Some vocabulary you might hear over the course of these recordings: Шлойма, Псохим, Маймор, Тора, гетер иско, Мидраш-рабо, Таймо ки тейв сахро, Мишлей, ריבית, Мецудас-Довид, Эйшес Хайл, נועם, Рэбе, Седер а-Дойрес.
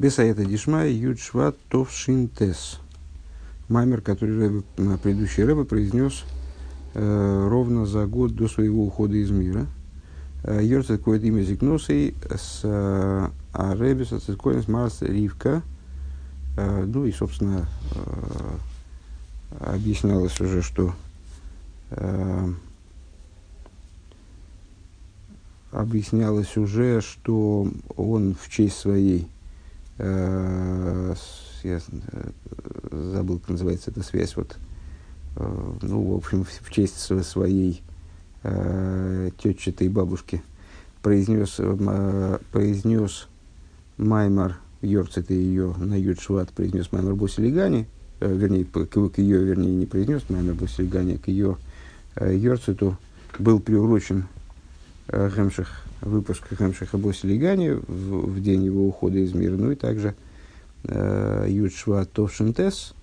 Бесаэта дишма юдшват товшинтес. Маймер, который предыдущий рэбэ произнес ровно за год до своего ухода из мира. Йорца какое-то имя зикносей с аребиса цискоинс марс ривка. Ну и, собственно, объяснялось уже, что он в честь своей, я забыл, как называется эта связь, вот, ну, в общем, в честь своей тетчатой бабушки произнес маймор, Йорцет ее на Юдшват произнес маймор Босилигани, к ее Йорцету был приурочен выпуск Хэмшеха Босилигани в день его ухода из мира. Ну и также Юдшват Товшинтес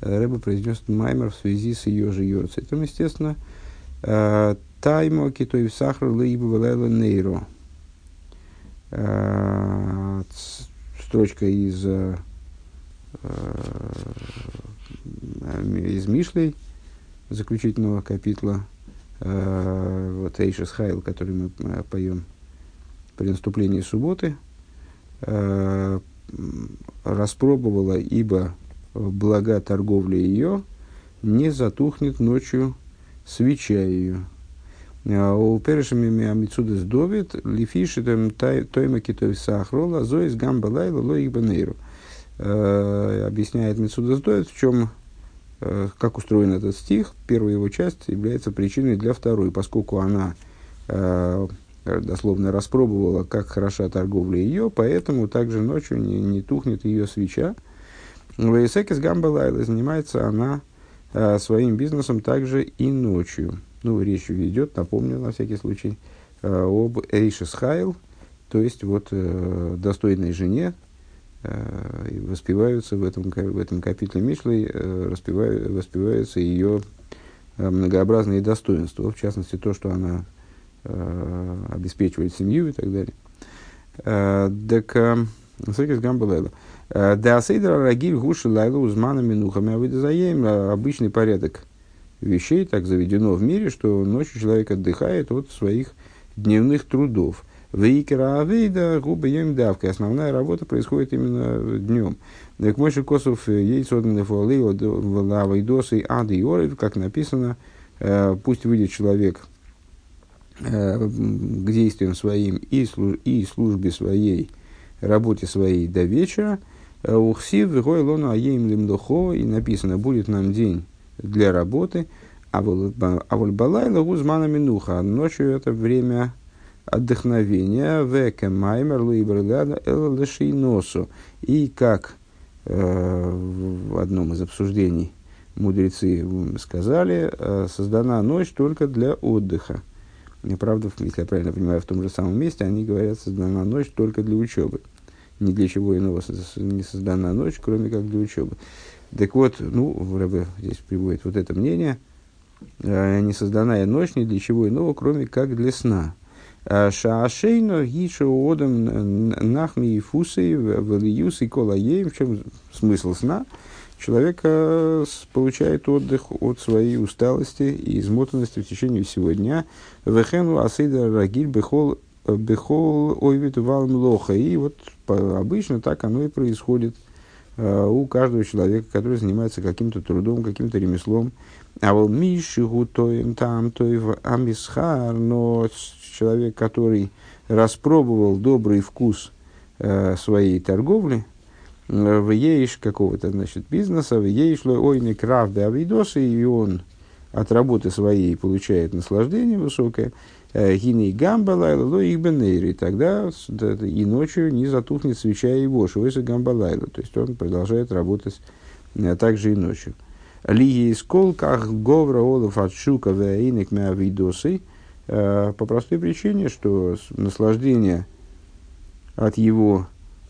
Рэбе произнес маймор в связи с ее же Йорцетом, естественно. Таймо ки тейв сахро лейбвелэла нейро. Строчка из Мишлей, заключительного капитла, вот Эйшес Хайл, который мы поем при наступлении субботы, распробовала, ибо блага торговли ее, не затухнет ночью свеча ее. У перешами Мецудас-Довид лифиши таймо ки тейв сахро лазоис гамбалайла лоих бенейру. Объясняет Мецудас-Довид, в чем, как устроен этот стих. Первая его часть является причиной для второй, поскольку она дословно распробовала, как хороша торговля ее, поэтому также ночью не тухнет ее свеча. Лоисекис гамбалайла, занимается она своим бизнесом также и ночью. Ну, речь идет, напомню, на всякий случай, об Эйшес Хайл, то есть вот достойной жене, воспеваются в этом капитле Мишлей, воспеваются ее многообразные достоинства, в частности, то, что она обеспечивает семью и так далее. Так, Сакис Гамбалайла. Да, Сейдра Рагиль Гуши Лайла Узмана Минухами, а выдазаем обычный порядок вещей, так заведено в мире, что ночью человек отдыхает от своих дневных трудов. Вейкера авейда губы ем давкой. Основная работа происходит именно днем. Как мой шикосов яйцодный фолы лавайдосы ады орев, как написано, пусть выйдет человек к действиям своим и службе своей, работе своей до вечера. Ухсив вихой лону аем лимдухо, и написано, будет нам день для работы, а вольбалайла гузмана минуха, ночью это время отдохновения, веке маймер лейбргада эллашей носу. И как в одном из обсуждений мудрецы сказали, создана ночь только для отдыха. И правда, если я правильно понимаю, в том же самом месте они говорят, создана ночь только для учебы. Ни для чего иного не создана ночь, кроме как для учебы. Так вот, ну, Рэбе здесь приводит вот это мнение. Не создана ночь ни для чего иного, кроме как для сна. Шаашейно гишоодом нахми и фусей валиюс и колаеем. В чем смысл сна? Человек получает отдых от своей усталости и измотанности в течение всего дня. Вехену асейда рагиль бехол ойвит валмлоха. И вот обычно так оно и происходит у каждого человека, который занимается каким-то трудом, каким-то ремеслом. А вот мишигу тоим там тоив амисхар, но человек, который распробовал добрый вкус своей торговли, в еиш какого-то, значит, бизнеса, в еиш лойны кравды авидосы, и он от работы своей получает наслаждение высокое, гиней гамбалайла лоих бенейри, тогда и ночью не затухнет свеча его, швейса гамбалайла, то есть он продолжает работать также и ночью. Лиги из колках говра олов от шука вейник мявидосы, по простой причине, что наслаждение от его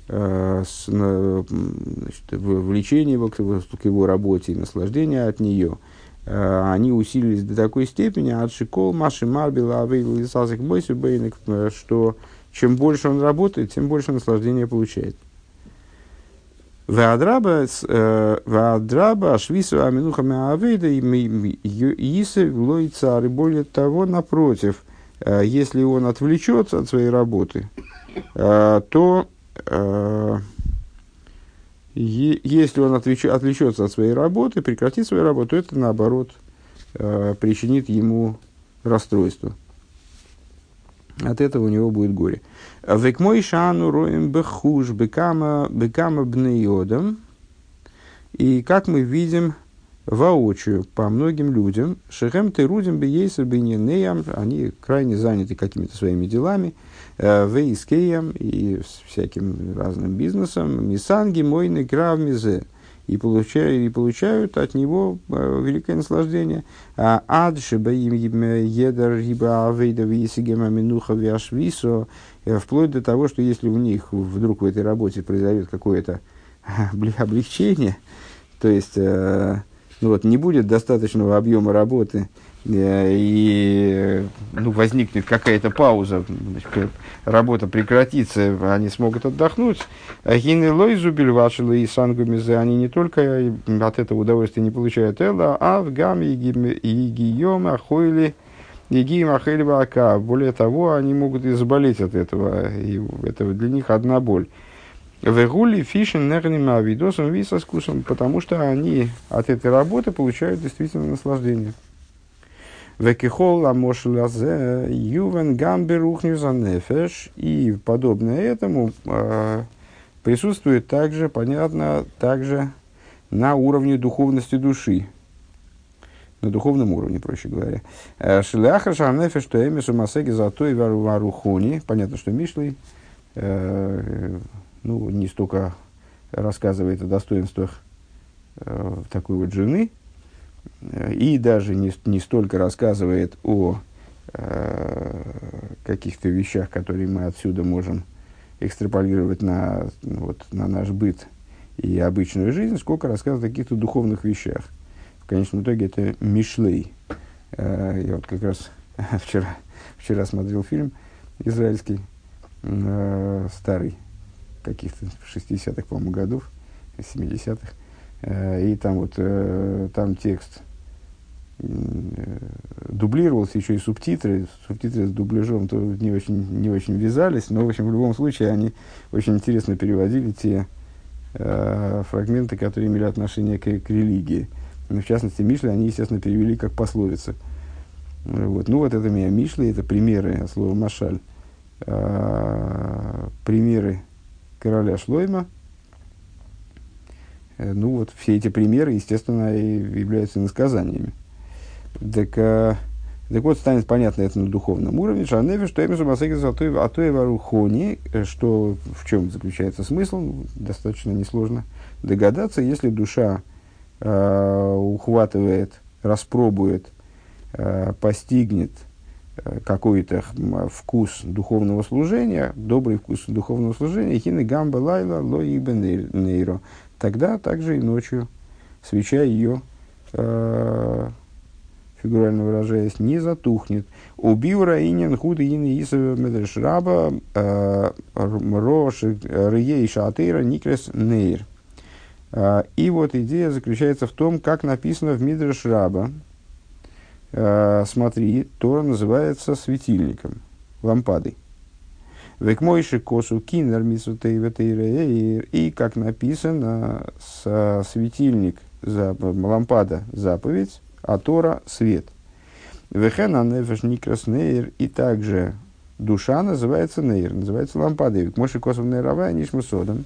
влечение его к его работе и наслаждение от нее, они усилились до такой степени, что чем больше он работает, тем больше наслаждения получает. Ваадраба, швису аминуха маавейда, иисы влой цары. Более того, напротив, если он отвлечется от своей работы, то если он отвлечется от своей работы, прекратит свою работу, то это, наоборот, причинит ему расстройство. От этого у него будет горе. Век мой шану роем бехуш бекама бнеодам. И как мы видим воочию по многим людям, шехем ты рудим бейсер бененеям, они крайне заняты какими-то своими делами, вейскеем и всяким разным бизнесом, мисанги мойны грав мизе. И получают от него великое наслаждение. Вплоть до того, что если у них вдруг в этой работе произойдет какое-то облегчение, то есть не будет достаточного объема работы, и возникнет какая-то пауза, значит, работа прекратится, они смогут отдохнуть. Они не только от этого удовольствия не получают, более того, они могут и заболеть от этого, и это для них одна боль. Потому что они от этой работы получают действительно наслаждение. И подобное этому присутствует также, понятно, также на уровне духовности души. На духовном уровне, проще говоря. Понятно, что Мишлей не столько рассказывает о достоинствах такой вот жены, и даже не столько рассказывает о каких-то вещах, которые мы отсюда можем экстраполировать на наш быт и обычную жизнь, сколько рассказывает о каких-то духовных вещах. В конечном итоге это Мишлей. Я вот как раз вчера смотрел фильм израильский, старый, каких-то 60-х, по-моему, годов, 70-х. И там текст дублировался, еще и субтитры. Субтитры с дубляжом тоже не очень вязались, но, в общем, в любом случае, они очень интересно переводили те фрагменты, которые имели отношение к религии. В частности, Мишлей они, естественно, перевели как пословицы. Это Мишлей, это примеры, от слова «машаль», примеры короля Шлойма. Все эти примеры, естественно, являются иносказаниями. Так вот, станет понятно это на духовном уровне. Шанефе, что имя Масеги Золотой Атуэ Варухони, что в чем заключается смысл, достаточно несложно догадаться. Если душа ухватывает, распробует, постигнет какой-то вкус духовного служения, добрый вкус духовного служения, хины гамба лайла лои бен нейро, тогда также и ночью свеча ее, фигурально выражаясь, не затухнет. Убиура инин худ ини исава Мидраш-рабо рош рей шатейра никрес нейр. И вот идея заключается в том, как написано в Мидраш-рабо. Смотри, Тора называется светильником, лампадой. Векмойши косу кинер мисутейватейреир. И, как написано, светильник, лампада – заповедь, а Тора – свет. Вехена нефеш никрас нейр. И также душа называется нейр, называется лампадой. Векмойши косу нейравая нишмусодом.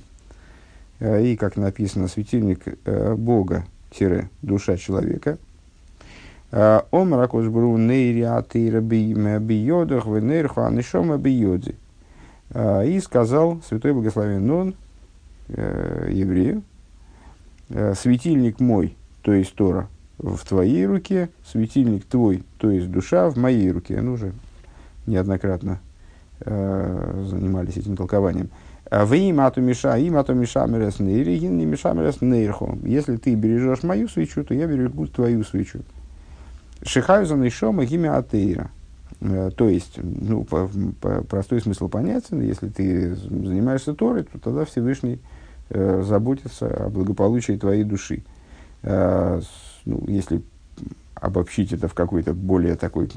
И, как написано, светильник Бога – душа человека. Омракошбру нейриатейра биодах венерху анишома биоди. И сказал святой благословен он еврею: светильник мой, то есть Тора, в твоей руке, светильник твой, то есть душа, в моей руке. Ну, уже неоднократно занимались этим толкованием. Если ты бережешь мою свечу, то я берегу твою свечу. Шихайзан и Шома гимя атеира. То есть, простой смысл понятен, если ты занимаешься Торой, то тогда Всевышний заботится о благополучии твоей души. Ну, если обобщить это в какой-то более такой,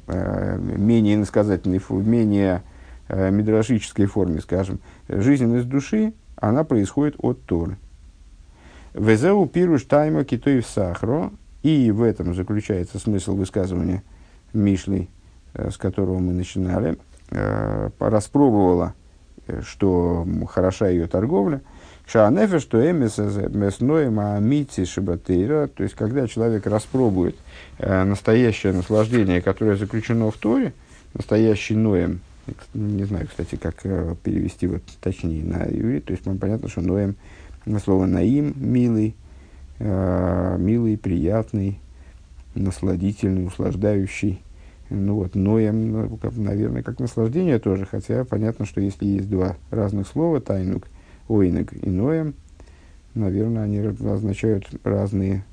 менее иносказательной, менее мидрашической форме, скажем, жизненность души, она происходит от Торы. «Везеу пируш таймо ки тейв сахро». И в этом заключается смысл высказывания Мишлы, с которого мы начинали. Распробовала, что хороша ее торговля. «Шаанефе, что эмесное маамити шибатейра». То есть, когда человек распробует настоящее наслаждение, которое заключено в Торе, настоящий ноем, не знаю, кстати, как перевести вот точнее на иврит, то есть, понятно, что ноем, слово наим, милый, милый, приятный, насладительный, услаждающий. Ну вот, ноем, наверное, как наслаждение тоже, хотя понятно, что если есть два разных слова, тайнук, ойнук и ноем, наверное, они означают разные,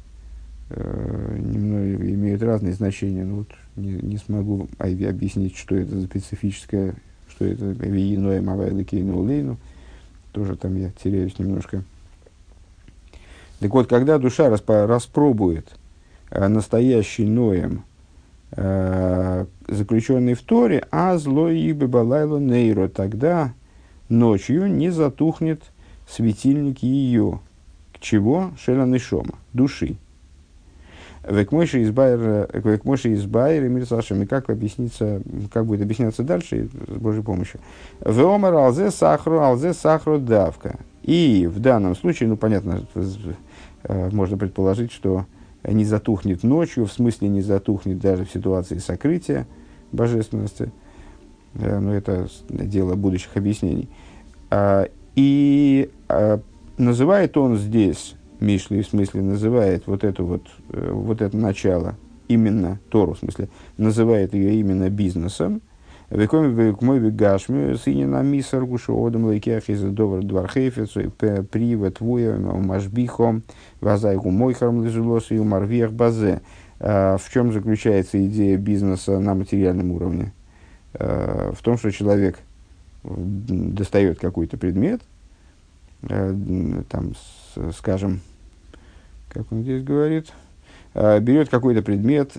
имеют разные значения. Ну вот, не смогу объяснить, что это за специфическое, что это и ноем, авайлыки и ноулейну. Тоже там я теряюсь немножко. Так вот, когда душа распробует настоящий ноем, заключенный в Торе, а зло и бебалайло нейро, тогда ночью не затухнет светильник ее. К чего? Шеланышома, души. Векмойши избайр и мирсашами. Как объяснится, как будет объясняться дальше, с Божьей помощью. Веомар алзе сахро давка. И в данном случае, ну, понятно, можно предположить, что не затухнет ночью, в смысле не затухнет даже в ситуации сокрытия божественности. Но это дело будущих объяснений. И называет он здесь, Мишли, в смысле, называет вот это начало, именно Тору, в смысле, называет ее именно бизнесом. В чем заключается идея бизнеса на материальном уровне? В том, что человек достает какой-то предмет, там, скажем, как он здесь говорит, берет какой-то предмет,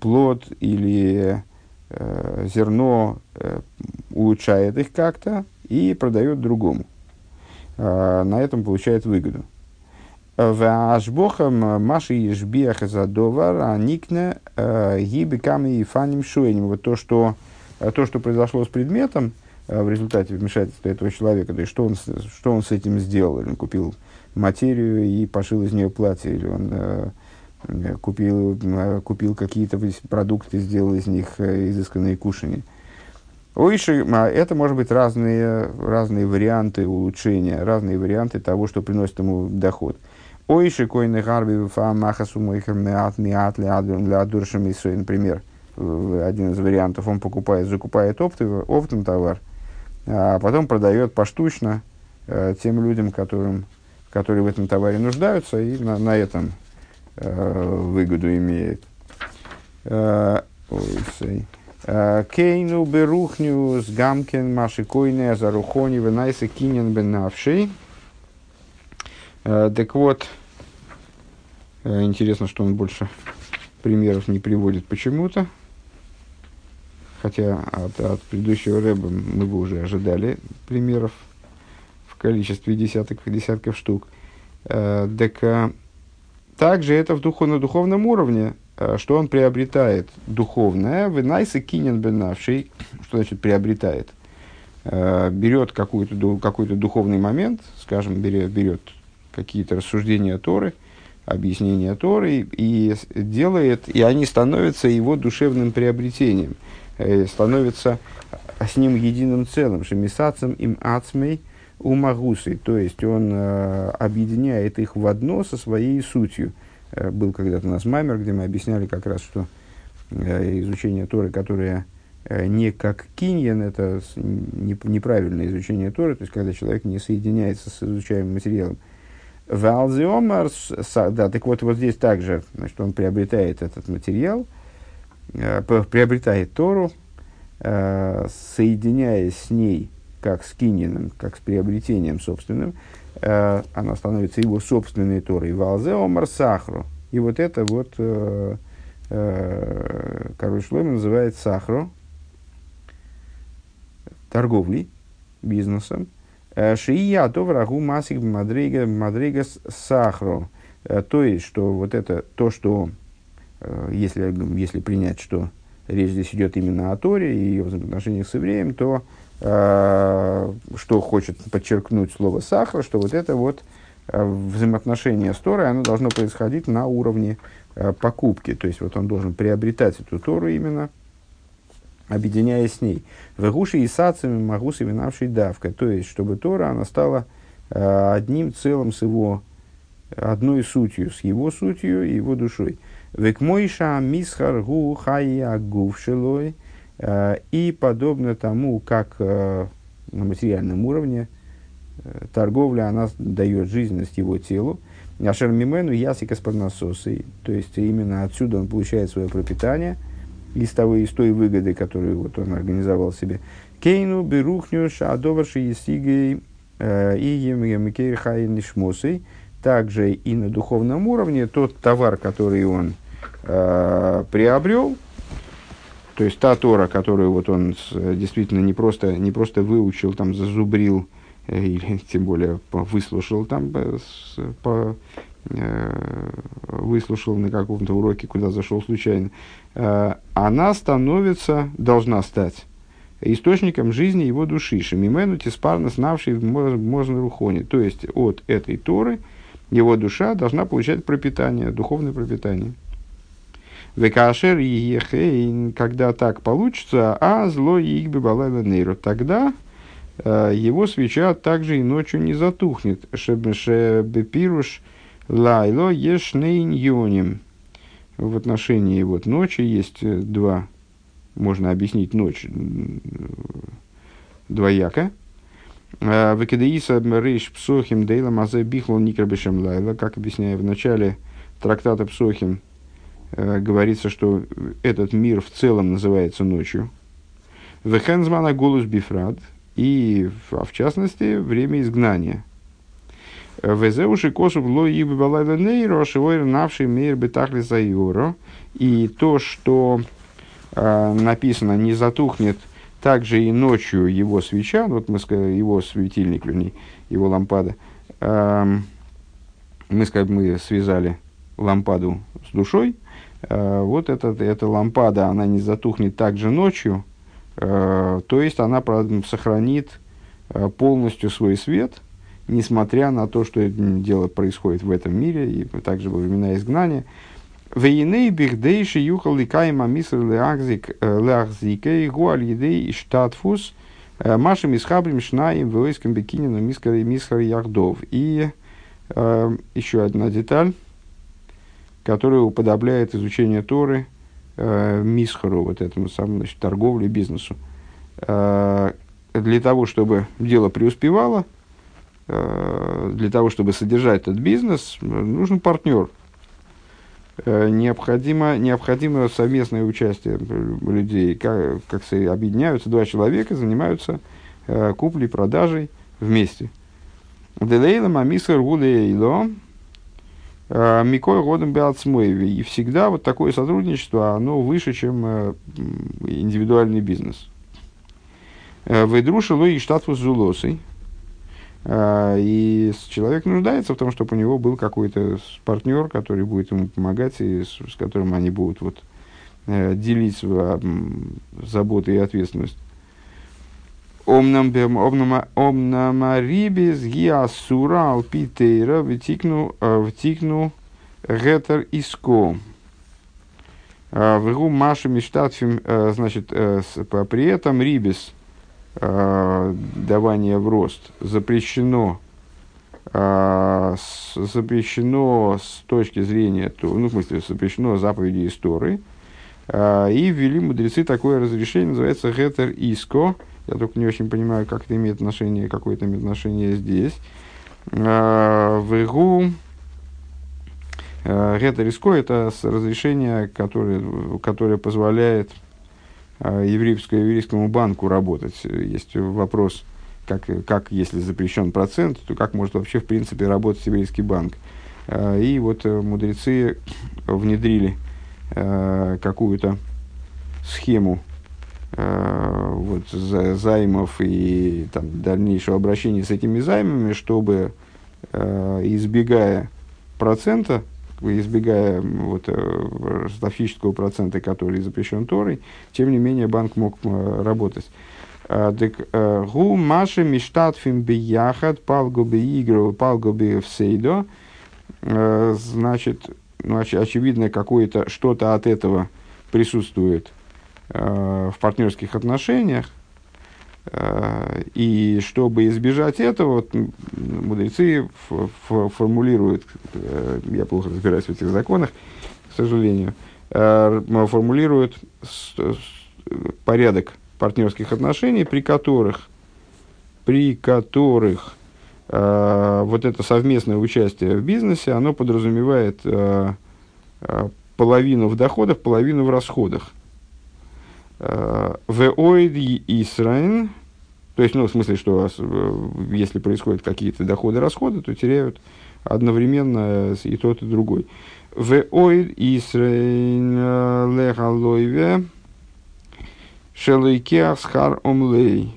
плод или зерно, улучшает их как-то и продает другому. На этом получает выгоду. Вот то, что произошло с предметом в результате вмешательства этого человека, то есть что он с этим сделал, он купил материю и пошил из нее платье, или он купил какие-то продукты, сделал из них изысканные кушания. Это может быть разные варианты улучшения, разные варианты того, что приносит ему доход. Например, один из вариантов, он закупает оптом товар, а потом продает поштучно тем людям, которые в этом товаре нуждаются, и на этом выгоду имеет. Кейну берухню с гамкен машикойне зарухони венайсы кинен бенавшей. Так вот, интересно, что он больше примеров не приводит почему-то. Хотя от предыдущего рэба мы бы уже ожидали примеров в количестве десятков штук. Так также это на духовном уровне, что он приобретает духовное, венайсы кинен бенавший, что значит приобретает, берет какой-то духовный момент, скажем, берет какие-то рассуждения Торы, объяснения Торы, и делает, и они становятся его душевным приобретением, становятся с ним единым целым, шемисацем им ацмей, умагусы, то есть он объединяет их в одно со своей сутью. Был когда-то у нас Маймор, где мы объясняли как раз, что изучение Торы, которое не как киньян, это неправильное изучение Торы, то есть когда человек не соединяется с изучаемым материалом. Да, так вот здесь также, значит, он приобретает этот материал, приобретает Тору, соединяясь с ней, как с киньяном, как с приобретением собственным, она становится его собственной Торой. Валзео марсахру. И вот это вот король Шлойма называет сахру торговлей, бизнесом. Шия то врагу масик мадригас сахру. То есть, что вот это то, что, если принять, что речь здесь идет именно о Торе и ее взаимоотношениях с евреем, то что хочет подчеркнуть слово «сахар», что вот это вот взаимоотношение с Торой, оно должно происходить на уровне покупки. То есть, вот он должен приобретать эту Тору именно, объединяясь с ней. «Вегуши и сацами могу совинавшей давка». То есть, чтобы Тора, она стала одним целым с его, одной сутью, с его сутью и его душой. «Векмойша мисхар гу хая гувшелой». И подобно тому, как на материальном уровне торговля, она дает жизненность его телу. Ашер мимену ясика с парнасосой. То есть, именно отсюда он получает свое пропитание из той выгоды, которую вот он организовал себе. Кейну берухню шадоваши есигей ием емикей хаин нишмосой. Также и на духовном уровне тот товар, который он приобрел, то есть та Тора, которую вот он действительно не просто выучил, там, зазубрил, или тем более выслушал, там, выслушал на каком-то уроке, куда зашел случайно, она должна стать источником жизни его души. Шемимену тиспарно снавший можно рухони. То есть от этой Торы его душа должна получать пропитание, духовное пропитание. Векашер и когда так получится, а зло их бебалайла нейру, тогда его свеча также и ночью не затухнет. Шебепируш лайло ешнейн юним. В отношении вот ночи есть два, можно объяснить ночь двояко. Векадеиса рейш псохим дейла мазе бихлон никрабешем лайла, как объясняю в начале трактата Псохим. Говорится, что этот мир в целом называется ночью. Вехензмана голос бифрат, и в частности время изгнания. Везеуши косу влои бибалайла нейро, шивой рнавший мир битахли заиоро. И то, что написано, не затухнет также и ночью его свеча, вот мы сказали, его светильник, его лампада. Мы связали лампаду с душой. Вот эта лампада, она не затухнет также ночью, то есть она сохранит полностью свой свет, несмотря на то, что это дело происходит в этом мире, и также во времена изгнания. И еще одна деталь, которая уподобляет изучение Торы мисхару, вот этому самому, значит, торговле, бизнесу. Для того, чтобы дело преуспевало, для того, чтобы содержать этот бизнес, нужен партнер. Необходимо совместное участие людей, как объединяются два человека, занимаются куплей, продажей вместе. «Делейла мамисхар гулейло». Микой годом Беатсмоеве. И всегда вот такое сотрудничество, оно выше, чем индивидуальный бизнес. Выдруши лои штатус зулосой. И человек нуждается в том, чтобы у него был какой-то партнер, который будет ему помогать, и с которым они будут вот делить заботы и ответственность. Омнамарибис гиасура алпитейра втикну гетер иско. Вегу машу миштатфим, значит, при этом рибис, давание в рост, запрещено с точки зрения, ну, в смысле, запрещено заповеди истории. И ввели мудрецы такое разрешение, называется гетер иско. Я только не очень понимаю, как это имеет отношение, какое это имеет отношение здесь. Вегу гетер иско – это разрешение, которое позволяет еврейскому банку работать. Есть вопрос как если запрещен процент, то как может вообще в принципе работать еврейский банк. И вот мудрецы внедрили какую-то схему вот, займов и там, дальнейшего обращения с этими займами, чтобы, избегая процента, избегая вот, ростовщического процента, который запрещен Торой, тем не менее банк мог работать. Так, гу маши миштатфим бияхат палгоби игру палгоби всейдо. Значит, очевидно, какое-то что-то от этого присутствует в партнерских отношениях. И чтобы избежать этого, вот, мудрецы формулируют, я плохо разбираюсь в этих законах, к сожалению, формулируют порядок партнерских отношений, при которых вот это совместное участие в бизнесе, оно подразумевает половину в доходах, половину в расходах. Веоид Исраин, то есть, ну, в смысле, что если происходят какие-то доходы-расходы, то теряют одновременно и тот, и другой. Веоид Исраин лехалойве шелойкеах схар омлей.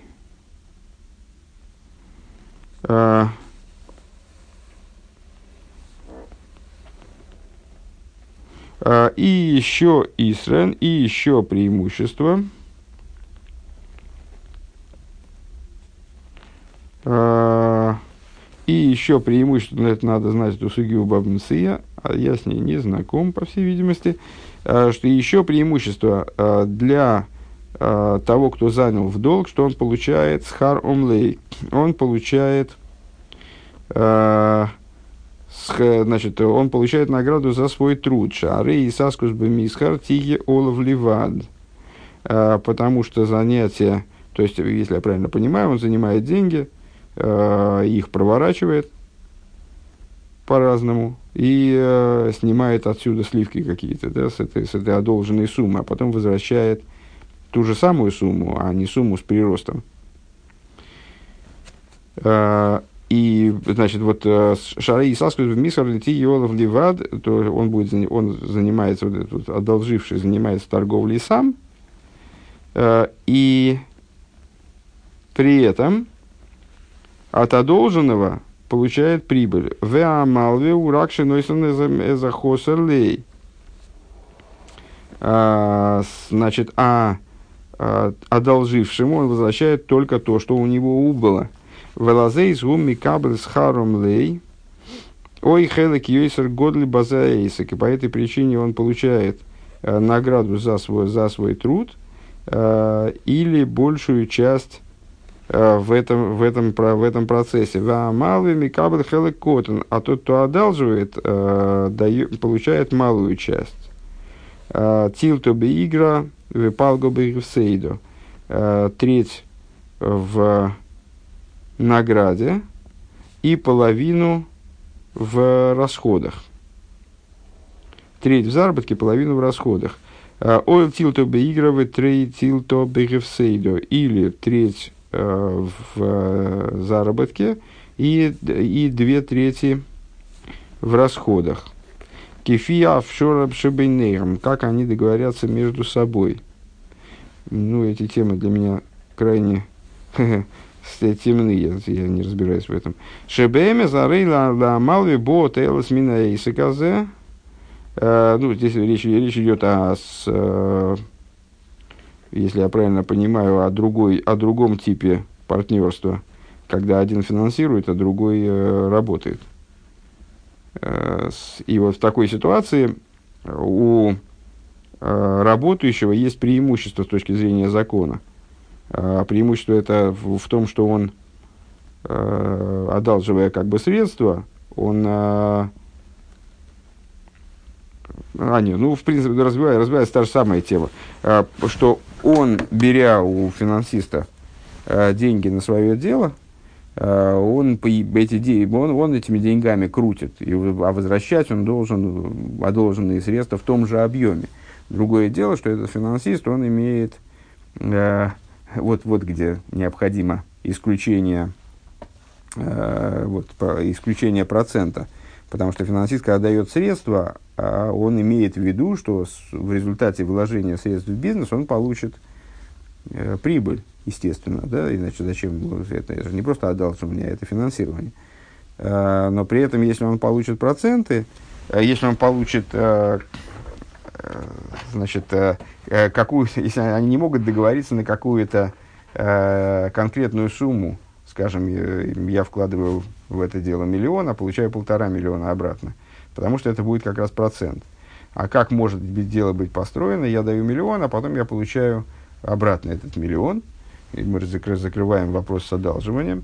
И еще Исрен, и еще преимущество. И еще преимущество, это надо знать, эту сугию бабмция, а я с ней не знаком, по всей видимости, что еще преимущество для того, кто занял в долг, что он получает схар омлей, он получает... Значит, он получает награду за свой труд. Шары и саскус бемисхар тиги олов ливад. Потому что занятие, то есть, если я правильно понимаю, он занимает деньги, их проворачивает по-разному и снимает отсюда сливки какие-то, да, с этой одолженной суммы, а потом возвращает ту же самую сумму, а не сумму с приростом. И, значит, вот Шары и Саскус в Мисхар Лити Йолов Ливад, то он занимается, вот этот одолживший занимается торговлей сам, и при этом от одолженного получает прибыль. Веамалве уракши нойсон эзахосерлей. Значит, а одолжившему он возвращает только то, что у него убыло. Велазейс гумми кабель с харом лей, ой хелек йойсер годли базаэйсек. И по этой причине он получает награду за свой труд или большую часть в этом процессе. Ваамалви ми кабель хелек котен. А тот, кто одалживает, получает малую часть. Тилто би игра, випалго би всейдо. Треть в награде и половину в расходах. Треть в заработке, половину в расходах. Ойл тилто беигравы, трей тилто бегевсейдо. Или треть в заработке и две трети в расходах. Кефия офшораб шебейнейрам. Как они договорятся между собой. Ну, эти темы для меня крайне... темные, я не разбираюсь в этом. Шебеме зарыла да малви бо телос мина и сиказе. Ну, здесь речь идет о, если я правильно понимаю, о другом типе партнерства, когда один финансирует, а другой работает. И вот в такой ситуации у работающего есть преимущество с точки зрения закона. Преимущество это в том, что он, одалживая как бы средства, он... в принципе, развивается та же самая тема, что он, беря у финансиста деньги на свое дело, он этими деньгами крутит, а возвращать он должен одолженные средства в том же объеме. Другое дело, что этот финансист, он имеет... Вот где необходимо исключение процента. Потому что финансист, когда дает средства, он имеет в виду, что в результате вложения средств в бизнес он получит прибыль, естественно. Да? Иначе зачем это? Я же не просто отдал, что у меня это финансирование. Но при этом, если он получит проценты, если он получит, значит, если они не могут договориться на какую-то конкретную сумму, скажем, я вкладываю в это дело 1 миллион, а получаю 1,5 миллиона обратно, потому что это будет как раз процент. А как может дело быть построено? Я даю 1 миллион, а потом я получаю обратно этот 1 миллион. И мы закрываем вопрос с одалживанием.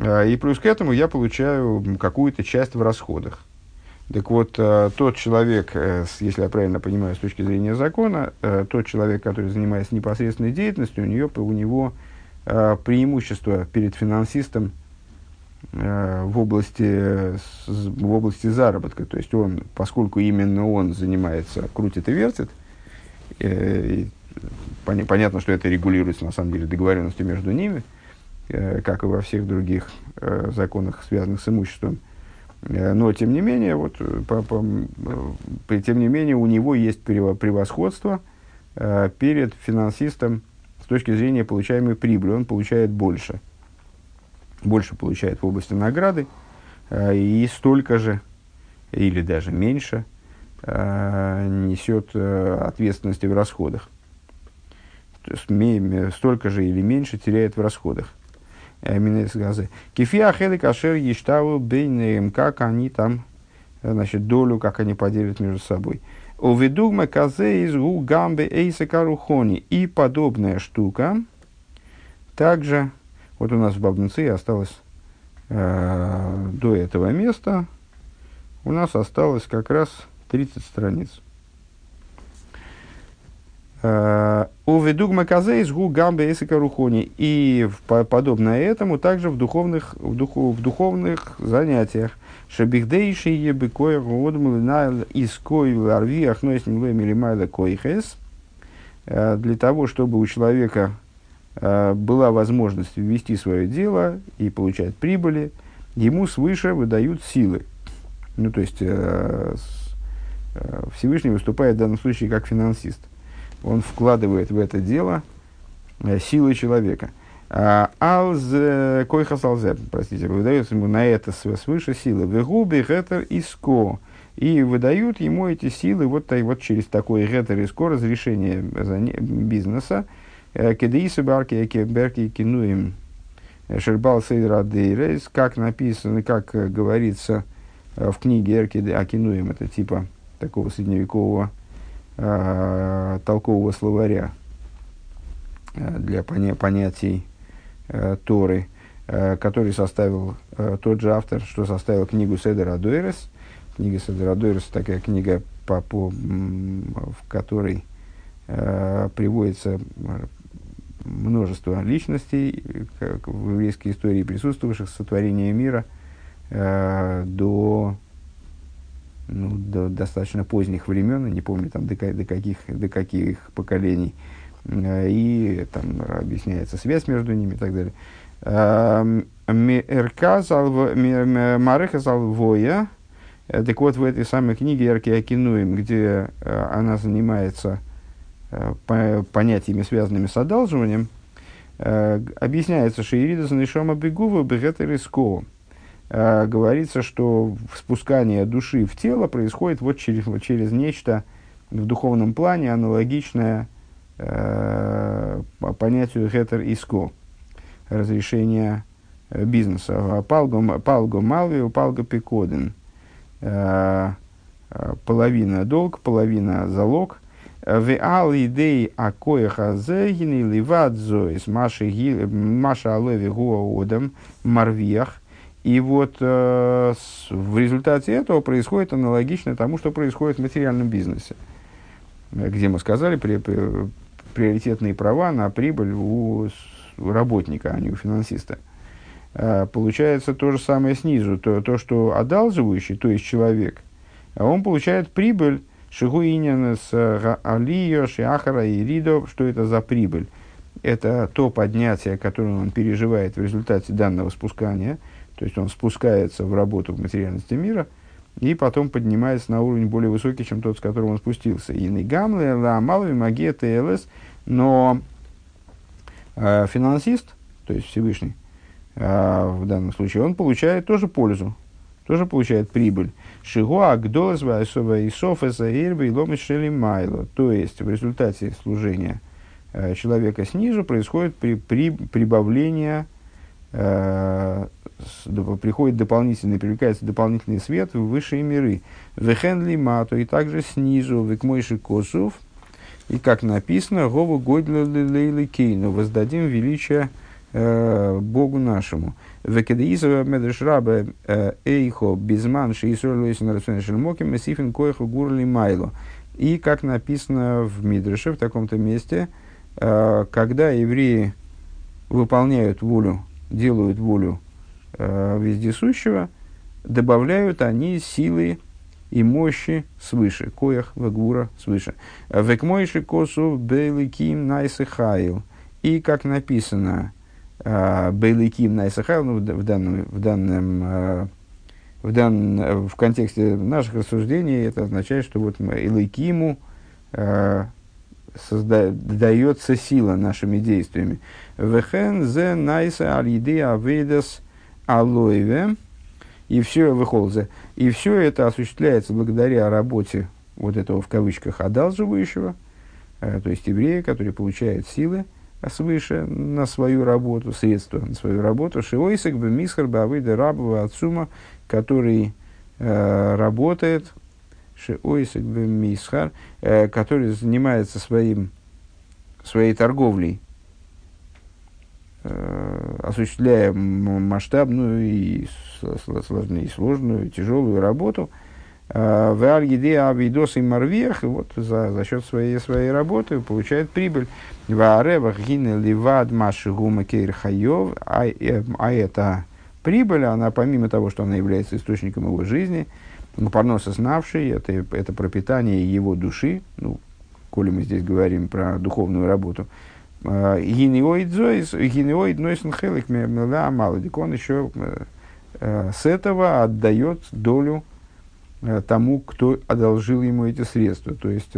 И плюс к этому я получаю какую-то часть в расходах. Так вот, тот человек, если я правильно понимаю с точки зрения закона, тот человек, который занимается непосредственной деятельностью, у него преимущество перед финансистом в области заработка. То есть, он, поскольку именно он занимается, крутит и вертит, понятно, что это регулируется, на самом деле, договоренностью между ними, как и во всех других законах, связанных с имуществом. Но, тем не менее, у него есть превосходство перед финансистом с точки зрения получаемой прибыли. Он получает больше. Больше получает в области награды и столько же, или даже меньше, несет ответственности в расходах. Столько же или меньше теряет в расходах. Кефи ахеды кашер ештаву бейнеем, как они там, значит, долю, как они поделят между собой. Овидугма казе из гу гамбе эйса карухони. И подобная штука также, вот у нас в Бабнце осталось до этого места, у нас осталось как раз 30 страниц. И подобное этому также в духовных занятиях. Для того, чтобы у человека была возможность ввести свое дело и получать прибыли, ему свыше выдают силы. Ну, то есть, Всевышний выступает в данном случае как финансист. Он вкладывает в это дело силы человека. Выдается ему на это свыше силы. Вегуби гетер иско. И выдают ему эти силы вот через такой гетер иско разрешение бизнеса. Кедеисы барки берки кинуим. Шербал сейдрадейрейс. Как написано, как говорится в книге Эркиды Акинуим, это типа такого средневекового толкового словаря для понятий Торы, который составил тот же автор, что составил книгу Седер а-Дойрес. Книга Седер а-Дойрес — такая книга, в которой приводится множество личностей, как в еврейской истории присутствовавших с сотворения мира до достаточно поздних времен, не помню там до каких поколений, и там объясняется связь между ними и так далее. Мареха Салвоя, так вот в этой самой книге Эрки Акинуим, где она занимается понятиями, связанными с одалживанием, объясняется Шиирида Занишома Бегува Бегета Риско. Говорится, что спускание души в тело происходит через нечто в духовном плане, аналогичное понятию «хетер иско» – разрешение бизнеса. «Палго малвио, палго пикоден» – половина долг, половина залог. «Веал идей акоя хазэгин и ливадзоис маша алэви гуаодам марвиях». И вот в результате этого происходит аналогично тому, что происходит в материальном бизнесе, где мы сказали, приоритетные права на прибыль у работника, а не у финансиста. Получается то же самое снизу. То, что одалживающий, то есть человек, он получает прибыль, шигуинен с алиё, шиахара и ридо, что это за прибыль. это то поднятие, которое он переживает в результате данного спускания. То есть он спускается в работу в материальности мира и потом поднимается на уровень более высокий, чем тот, с которого он спустился. И негамле, ламалви, магия, ТЛС. Но финансист, то есть Всевышний, в данном случае, он получает тоже пользу, тоже получает прибыль. Шигуа, гдолес, вайсова, исофа, заирба, илома, шелимайло. То есть в результате служения человека снизу происходит прибавление, приходит дополнительный, привлекается дополнительный свет в высшие миры. Вехенли мату, и также снизу, векмойши косов, и как написано, гову годли лейлы кейну, воздадим величие Богу нашему. Векедеизова Медраш-рабо эйхо безман шеисорлойсен рационешельмоки месифин коиху гурли майло. И как написано в Мидраше, в таком-то месте, когда евреи выполняют волю, делают волю вездесущего, добавляют они силы и мощи свыше, коях вегура свыше. Векмойши косу бейликим найсехаил. И как написано, бейликим найсехаил, ну, в контексте наших рассуждений это означает, что вот элейкиму дается сила нашими действиями. Вехен зе найса алиды авейдас алоеве. И все это осуществляется благодаря работе вот этого в кавычках одалживающего, то есть еврея, который получает силы свыше на свою работу, средства на свою работу. Шиойсек бы мисхар бы авейда рабова отсума, который работает, шиойсек бы мисхар, который занимается своей торговлей, осуществляя масштабную и сложную, тяжелую работу. В Аль-Гиде Авидос и Марвех, вот за счет своей работы получает прибыль. В Аревах Гине Ливад Маши Гума Кейр Хайов, а эта прибыль, она помимо того, что она является источником его жизни, парноса снавшей, это пропитание его души, ну, коли мы здесь говорим про духовную работу, гинеоид нойсен хелик мемла амаладик, он еще с этого отдает долю тому, кто одолжил ему эти средства, то есть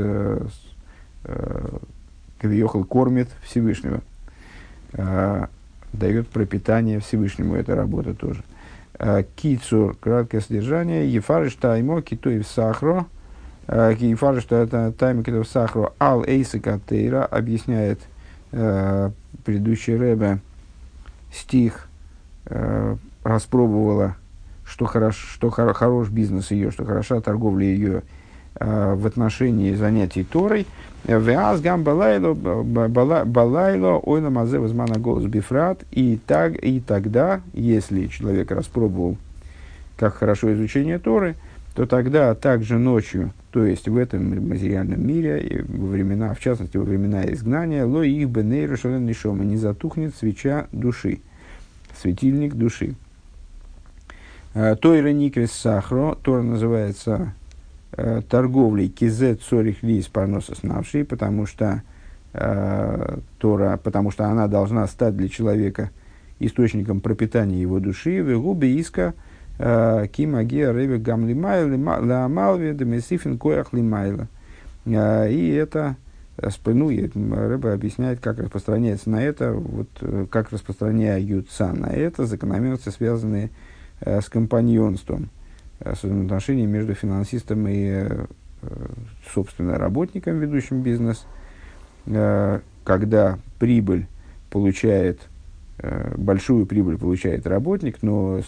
Кавиохал кормит Всевышнего, дает пропитание Всевышнему, эта работа тоже. Кицур, краткое содержание, ефариш таймо ки тейв сахро, ефариш таймо ки тейв сахро ал эйсека тейра, объясняет предыдущий Ребе стих, распробовала, что хорош бизнес ее, что хороша торговля ее в отношении занятий Торой. «Веаз гам балайло ойла мазе возмана голос бифрат». И тогда, если человек распробовал, как хорошо изучение Торы, то тогда также ночью, то есть в этом материальном мире, во времена, в частности, во времена изгнания, «ло их бенейру шален нишома» — не затухнет свеча души, светильник души. «Тойра никвес сахро» — Тора называется торговлей кизет сорих лис парноса снавшей, потому что Тора, потому что она должна стать для человека источником пропитания его души. Вегуби иска кимагия реве гам лимайле демесифин коях лимайла. И это, ну, Рыба объясняет, как распространяется на это, вот как распространяются на это закономерности, связанные с компаньонством, отношения между финансистом и, собственно, работником, ведущим бизнес, когда прибыль получает, большую прибыль получает работник, но,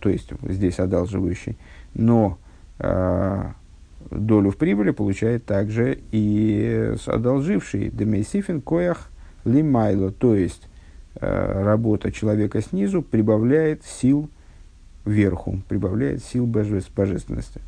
то есть здесь одалживающий, но долю в прибыли получает также и одолживший, демейсифин коях лимайло, то есть работа человека снизу прибавляет сил вверху, прибавляет сил божественности.